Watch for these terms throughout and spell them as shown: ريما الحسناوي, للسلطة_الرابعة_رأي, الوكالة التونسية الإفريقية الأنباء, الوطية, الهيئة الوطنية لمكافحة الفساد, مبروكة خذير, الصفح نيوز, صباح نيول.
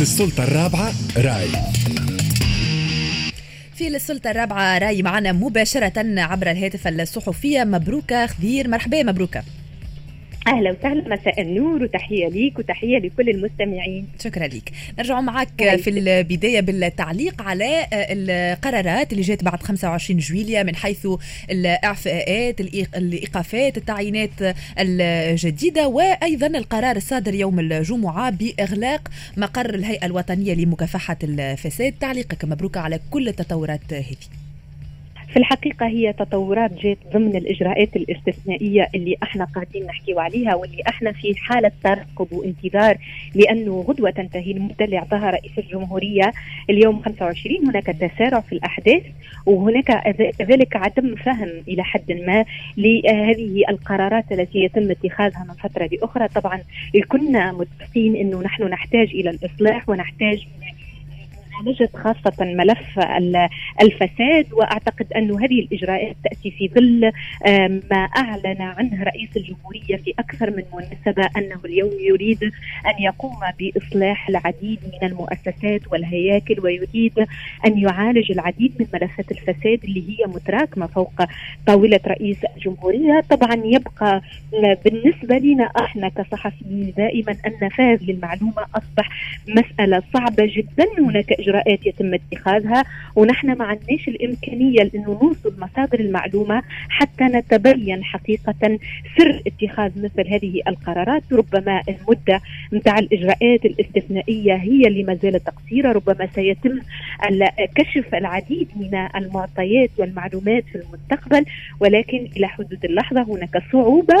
للسلطة الرابعة رأي. في للسلطة الرابعة رأي معنا مباشرة عبر الهاتف الصحفية مبروكة خذير. مرحبا مبروكة. أهلا وسهلا، مساء النور وتحية ليك وتحية لكل المستمعين. شكرا ليك. نرجع معك في البداية بالتعليق على القرارات اللي جات بعد 25 جويلية من حيث الإعفاءات، الإيقافات، التعيينات الجديدة، وأيضا القرار الصادر يوم الجمعة بإغلاق مقر الهيئة الوطنية لمكافحة الفساد. تعليقك مبروكة على كل التطورات هذه. في الحقيقة هي تطورات جات ضمن الإجراءات الاستثنائية اللي احنا قاعدين نحكيو عليها، واللي احنا في حالة ترقب وانتظار، لأنه غدوة تنتهي المدة اللي اعطاها رئيس الجمهورية اليوم 25. هناك تسارع في الأحداث، وهناك ذلك عدم فهم إلى حد ما لهذه القرارات التي يتم اتخاذها من فترة لأخرى. طبعا كنا متفقين أنه نحن نحتاج إلى الإصلاح ونحتاج معالجة خاصة ملف الفساد، وأعتقد أن هذه الإجراءات تأتي في ظل ما أعلن عنه رئيس الجمهورية في أكثر من مناسبة، أنه اليوم يريد أن يقوم بإصلاح العديد من المؤسسات والهياكل، ويريد أن يعالج العديد من ملفات الفساد اللي هي متراكمة فوق طاولة رئيس الجمهورية. طبعا يبقى بالنسبة لنا احنا كصحفيين دائما النفاذ للمعلومة أصبح مسألة صعبة جدا. هناك إجراءات يتم اتخاذها ونحن ما عندناش الإمكانية لأنه نوصل مصادر المعلومة حتى نتبين حقيقة سر اتخاذ مثل هذه القرارات. ربما المدة متاع الإجراءات الاستثنائية هي اللي ما زالت قصيرة، ربما سيتم كشف العديد من المعطيات والمعلومات في المستقبل، ولكن إلى حدود اللحظة هناك صعوبة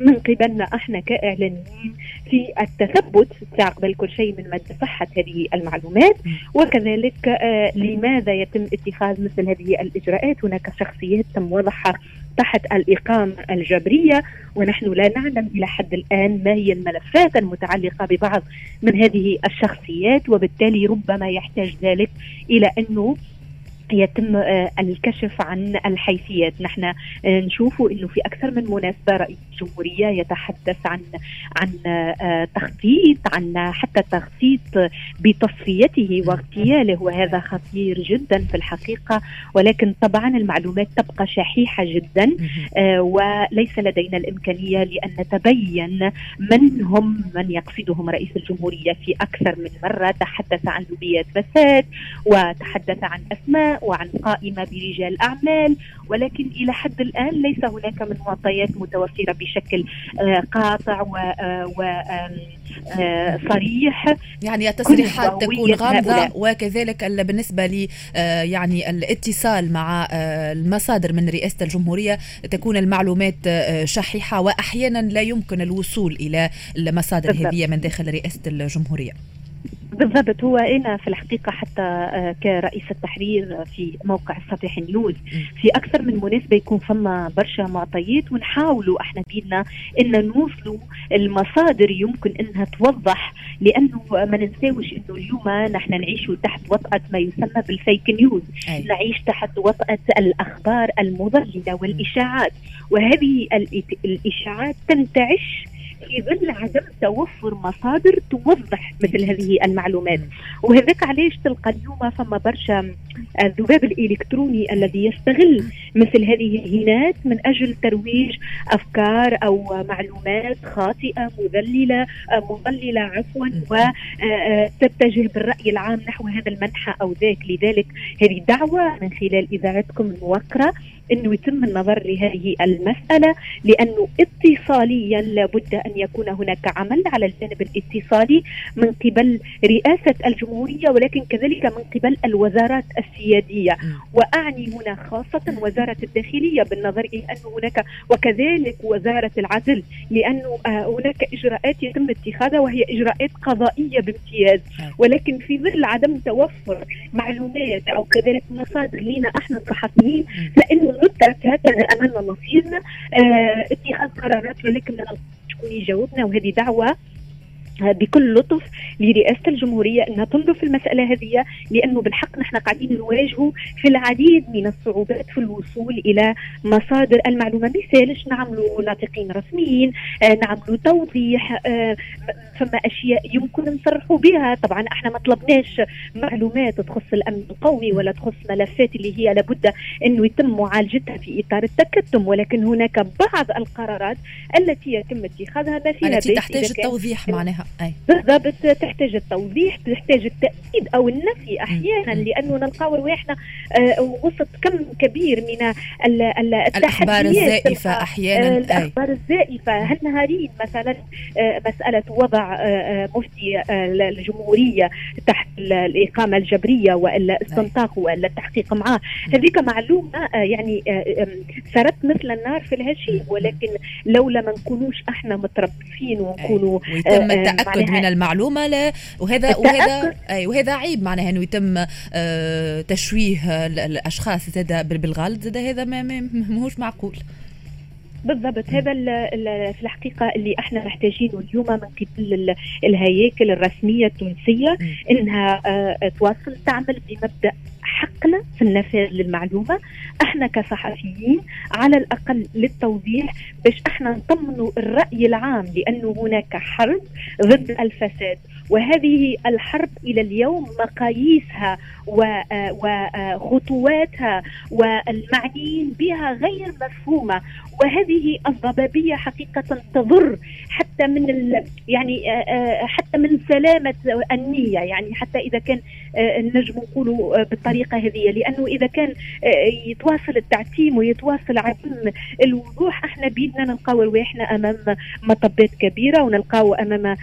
من قبلنا احنا كإعلاميين في التثبت قبل كل شيء من مدى صحة هذه المعلومات، وكذلك لماذا يتم اتخاذ مثل هذه الإجراءات. هناك شخصيات تم وضعها تحت الإقامة الجبرية، ونحن لا نعلم إلى حد الآن ما هي الملفات المتعلقة ببعض من هذه الشخصيات، وبالتالي ربما يحتاج ذلك إلى أنه يتم الكشف عن الحيثيات. نحن نشوف أنه في أكثر من مناسبة رئيس الجمهورية يتحدث عن تخطيط، عن حتى تخطيط بتصفيته واغتياله، وهذا خطير جدا في الحقيقة. ولكن طبعا المعلومات تبقى شحيحة جدا، وليس لدينا الإمكانية لأن نتبين من يقصدهم رئيس الجمهورية. في أكثر من مرة تحدث عن لوبيات فساد، وتحدث عن أسماء وعن قائمة برجال أعمال، ولكن إلى حد الآن ليس هناك من معطيات متوفرة بشكل قاطع وصريح. يعني التصريحات تكون غامضة، وكذلك بالنسبة لي يعني الاتصال مع المصادر من رئاسة الجمهورية تكون المعلومات شحيحة، وأحيانا لا يمكن الوصول إلى المصادر هذه من داخل رئاسة الجمهورية. بالضبط. هو أنا في الحقيقة حتى كرئيس التحرير في موقع الصفح نيوز في أكثر من مناسبة يكون فما برشا معطيات، ونحاولوا احنا بيدنا إن نوصلوا المصادر يمكن إنها توضح، لأنه ما ننساوش إنه اليوم نحن نعيش تحت وطأة ما يسمى بالفيك نيوز. نعيش تحت وطأة الأخبار المضللة والإشاعات، وهذه الإشاعات تنتعش في ظل عدم توفر مصادر توضح مثل هذه المعلومات. وهذاك علاش تلقى اليوم فما برشا الذباب الإلكتروني الذي يستغل مثل هذه الهينات من أجل ترويج أفكار أو معلومات خاطئة مضللة عفوا، وتتجه بالرأي العام نحو هذا المنحى أو ذاك. لذلك هذه دعوة من خلال إذاعتكم الموقرة أنه يتم النظر لهذه المسألة، لأنه اتصاليا لابد أن يكون هناك عمل على الجانب الاتصالي من قبل رئاسة الجمهورية، ولكن كذلك من قبل الوزارات السيادية، وأعني هنا خاصة وزارة الداخلية بالنظر إلى أنه هناك، وكذلك وزارة العدل، لأنه هناك إجراءات يتم اتخاذها وهي إجراءات قضائية بامتياز، ولكن في ظل عدم توفر معلومات أو كذلك مصادر لنا احنا الصحفيين، فإنه نترك هكذا أمام مصيرنا اتخاذ قرارات، ولكن تكون يجاوبنا. وهذه دعوة بكل لطف لرئاسة الجمهورية أنها تنظر في المسألة هذه، لأنه بالحق نحن قاعدين نواجهه في العديد من الصعوبات في الوصول إلى مصادر المعلومة. مثالش نعملوا ناطقين رسميين، نعملوا توضيح، فما أشياء يمكن نصرحوا بها. طبعا احنا ما طلبناش معلومات تخص الأمن القومي ولا تخص ملفات اللي هي لابد أنه يتم معالجتها في إطار التكتم، ولكن هناك بعض القرارات التي يتم اتخاذها ما فيها التي تحتاج التوضيح معناها. أي بالضبط تحتاج التوضيح، تحتاج التأكيد أو النفي أحيانا، لأنه نلقاو إحنا وسط كم كبير من الأخبار الزائفة أحيانا، الأخبار الزائفة هالنهارين مثلا مسألة وضع مفتي الجمهورية تحت الإقامة الجبرية وإلا استنطاق وإلا التحقيق معاه، هذيك معلومة يعني سرت مثل النار في الهشيم، ولكن لولا ما نكونوش احنا متربصين ونكونوا ويتم التأكد من المعلومة لا. وهذا عيب معناها انه يتم تشويه الاشخاص زاد بالغلط، زاد هذا ماهوش معقول. بالضبط هذا في الحقيقة اللي احنا محتاجينه اليوم من قبل الهياكل الرسمية التونسية، انها تواصل تعمل بمبدأ حقنا في النفاذ للمعلومة، احنا كصحفيين على الأقل للتوضيح باش احنا نطمنوا الرأي العام، لأنه هناك حرب ضد الفساد، وهذه الحرب إلى اليوم مقاييسها وخطواتها والمعنيين بها غير مفهومة، وهذه الضبابية حقيقة تضر حتى من يعني حتى من سلامة النية، يعني حتى إذا كان النجم نقوله بالطريقة هذه، لأنه إذا كان يتواصل التعتيم ويتواصل عدم الوضوح احنا بيدنا نلقاو رواحنا أمام مطبات كبيرة، ونلقاو أمام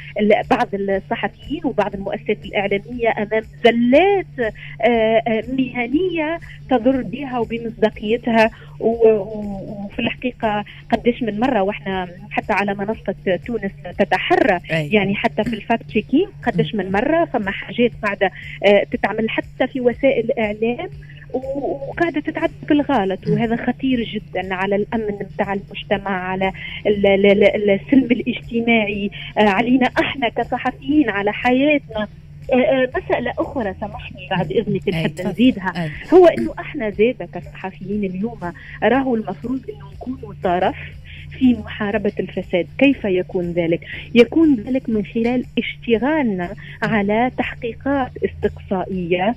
بعض الصحفيين وبعض المؤسسات الإعلامية أمام زلات مهنية تضر بها وبمصداقيتها. وفي الحقيقة قديش من مرة وإحنا حتى على منصة تونس تتحرى، يعني حتى في الفاكت تشيكين قديش من مرة فما حاجات قاعدة تتعمل حتى في وسائل الإعلام وقاعدة تتعدى بالغلط، وهذا خطير جدا على الأمن متاع المجتمع، على السلم الاجتماعي، علينا احنا كصحفيين، على حياتنا. مسألة أخرى سمحني بعد إذنك نحب نزيدها، هو إنه إحنا زاد كصحفيين اليوم راهو المفروض إنه نكونوا طرف في محاربة الفساد. كيف يكون ذلك؟ يكون ذلك من خلال اشتغالنا على تحقيقات استقصائية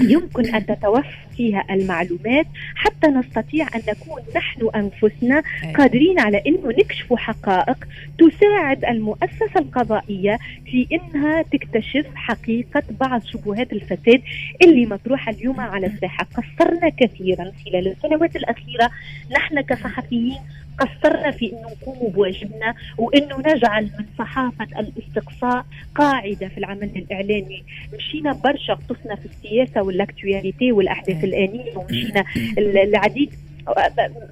يمكن أن تتوفر فيها المعلومات حتى نستطيع أن نكون نحن أنفسنا قادرين على أنه نكشف حقائق تساعد المؤسسة القضائية في أنها تكتشف حقيقة بعض شبهات الفساد اللي مطروحة اليوم على الساحة. قصرنا كثيرا خلال السنوات الأخيرة، نحن كصحفيين قصرنا في أنه نقوم بواجبنا، وأنه نجعل من صحافة الاستقصاء قاعدة في العمل الإعلامي. مشينا برشا، قطفنا في السياسة والأكتواليتي والأحداث الآنية، ومشينا العديد،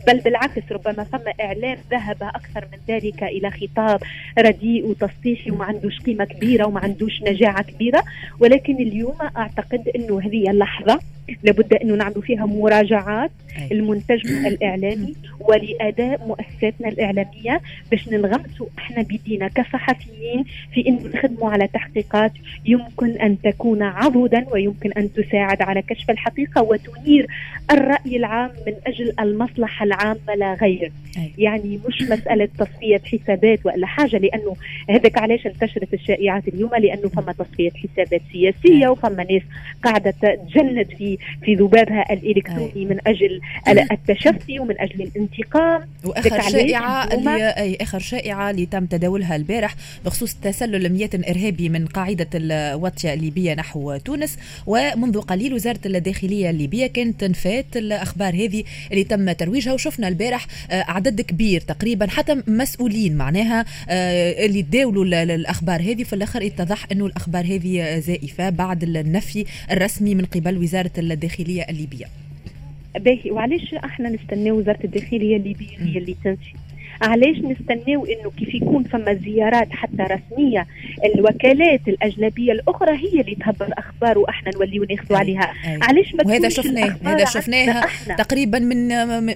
بل بالعكس ربما فما إعلام ذهب أكثر من ذلك إلى خطاب رديء وتسطيحي وما عندوش قيمة كبيرة وما عندوش نجاعة كبيرة. ولكن اليوم أعتقد أنه هذه اللحظة لابد أنه نعمل فيها مراجعات المنتج الإعلامي ولأداء مؤسساتنا الإعلامية باش نلغمسوا احنا بيدينا كصحفيين في أن نخدموا على تحقيقات يمكن أن تكون عضدا ويمكن أن تساعد على كشف الحقيقة وتنير الرأي العام من أجل المصلحة العامة لا غير. يعني مش مسألة تصفية حسابات ولا حاجة، لأنه هذاك علاش انتشرت الشائعات اليوم، لأنه فما تصفية حسابات سياسية وفما ناس قاعدة تجند في ذبابها الإلكتروني من أجل التشفي ومن أجل الانتقام. وآخر شائعة اللي تم تداولها البارح بخصوص تسلل 100 إرهابي من قاعدة الوطية الليبية نحو تونس، ومنذ قليل وزارة الداخلية الليبية كانت تنفات الأخبار هذه اللي تم ترويجها، وشفنا البارح عدد كبير تقريبا حتى مسؤولين معناها اللي تداولوا الأخبار هذه. في الآخر اتضح أنه الأخبار هذه زائفة بعد النفي الرسمي من قبل وزارة الداخلية الليبية. باهي، وعليش احنا نستنى وزارة الداخلية الليبية اللي تنفي؟ علاش نستناو انه كيف يكون فما زيارات حتى رسميه الوكالات الاجنبيه الاخرى هي اللي تهبط اخبار واحنا نوليو ناخذوا عليها؟ علاش ما تكونش؟ وهذا شفناه، هذا شفناها تقريبا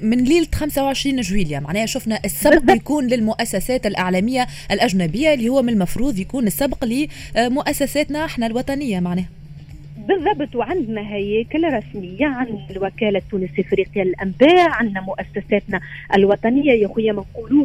من ليله 25 جويليا، معناها شفنا السبق يكون للمؤسسات الاعلاميه الاجنبيه اللي هو من المفروض يكون السبق لمؤسساتنا احنا الوطنيه معناها بالضبط. وعندنا هياكل رسمية، عن الوكالة التونسية الإفريقية الأنباء، عندنا مؤسساتنا الوطنية. يا خويا ما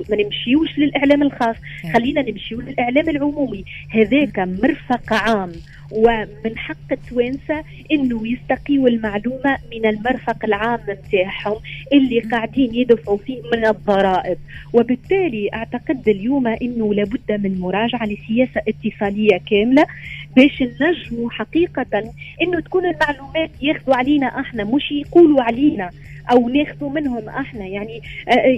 نمشيوش للإعلام الخاص، خلينا نمشيو للإعلام العمومي، هذاك مرفق عام، ومن حق التوانسة إنه يستقيوا المعلومة من المرفق العام نتاعهم اللي قاعدين يدفعوا فيه من الضرائب. وبالتالي أعتقد اليوم إنه لابد من مراجعة لسياسة اتصالية كاملة باش ننجموا حقيقة إنه تكون المعلومات ياخذوا علينا احنا، مش يقولوا علينا أو ناخذوا منهم احنا. يعني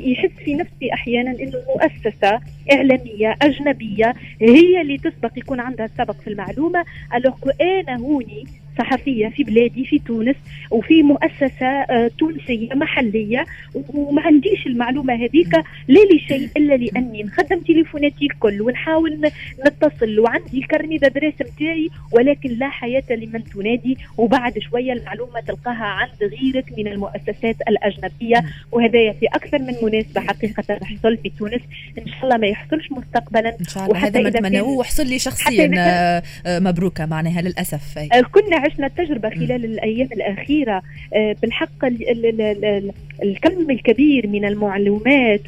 يحس في نفسي أحيانا إنه مؤسسة إعلامية أجنبية هي اللي تسبق، يكون عندها السبق في المعلومة، ألوكو أنا هوني صحفية في بلادي في تونس وفي مؤسسة تونسية محلية وما عنديش المعلومة هذيك لا لشيء إلا لأني نخدم تليفوناتي الكل ونحاول نتصل وعندي كرني دادريس متاعي، ولكن لا حياة لمن تنادي، وبعد شوية المعلومة تلقاها عند غيرك من المؤسسات الأجنبية. وهذا في أكثر من مناسبة حقيقة يحصل في تونس، إن شاء الله ما يحصلش مستقبلا، إن شاء الله هذا ما نتمنوه وحصل لي شخصيا. مبروكة معناها للأسف كنا عشنا التجربة خلال الأيام الأخيرة بالحق الكم الكبير من المعلومات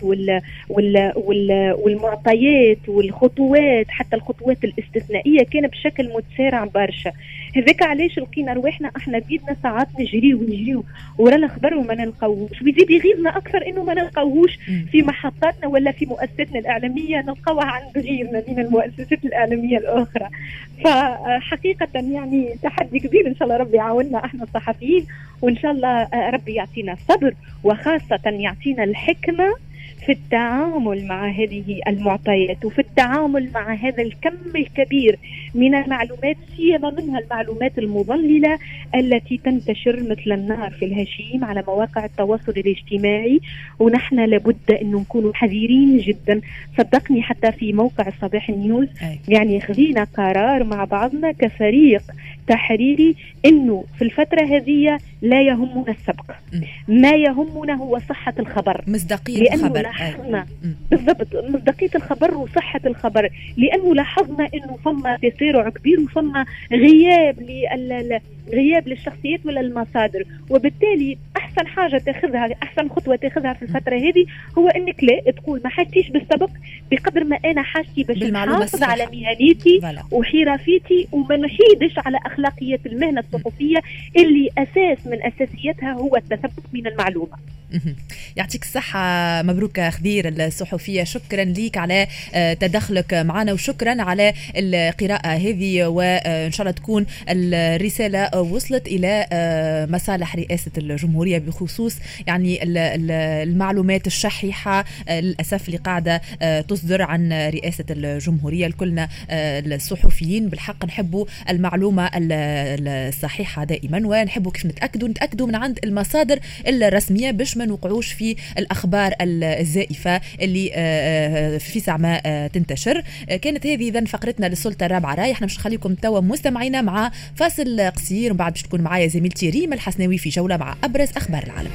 والمعطيات والخطوات، حتى الخطوات الاستثنائية كان بشكل متسارع برشا. هذاك علاش لقينا رواحنا احنا بيدنا ساعات نجريو ورا الخبر وما نلقاوش، ويزيد يغيظنا اكثر انه ما نلقاوش في محطاتنا ولا في مؤسساتنا الإعلامية، نلقاوها عند غيرنا من المؤسسات الإعلامية الأخرى. فحقيقة يعني تحدي كبير، إن شاء الله ربي يعاوننا احنا الصحفيين، وإن شاء الله ربي يعطينا الصبر وخاصة يعطينا الحكمة في التعامل مع هذه المعطيات وفي التعامل مع هذا الكم الكبير من المعلومات، سيما منها المعلومات المضللة التي تنتشر مثل النار في الهشيم على مواقع التواصل الاجتماعي. ونحن لابد أن نكون حذرين جدا، صدقني حتى في موقع صباح نيول يعني خذينا قرار مع بعضنا كفريق تحريري أنه في الفترة هذه لا يهمنا السبق، ما يهمنا هو صحة الخبر، مصداقية الخبر. لاحظنا بالضبط مصداقية الخبر وصحة الخبر، لأنه لاحظنا أنه فما تسارع كبير وفما غياب للشخصيات ولا المصادر. وبالتالي أحسن حاجة تاخذها، أحسن خطوة تاخذها في الفترة هذه هو أنك لا تقول ما حاجتيش بالسبق، بقدر ما أنا حاجتي باش نحافظ على مهنيتي وحرفيتي وما نحيدش على أخلاقية المهنة الصحفية اللي أساس من أساسيتها هو التثبت من المعلومة. يعطيك الصحة مبروكة خذير الصحفية، شكرا ليك على تدخلك معنا وشكرا على القراءة هذه، وإن شاء الله تكون الرسالة وصلت إلى مصالح رئاسة الجمهورية بخصوص يعني المعلومات الشحيحة للأسف اللي قاعدة تصدر عن رئاسة الجمهورية. لكلنا الصحفيين بالحق نحبوا المعلومة الصحيحة دائما، ونحبوا كيف نتأكدوا من عند المصادر الرسمية باش ما نوقعوش في الأخبار الزائفة اللي في ساعة ما تنتشر. كانت هذه إذن فقرتنا للسلطة الرابعة رأي. احنا مش نخليكم توا مستمعينا مع فاصل قصير، وبعد باش تكون معايا زميلتي ريما الحسناوي في جولة مع أبرز أخبار العالم.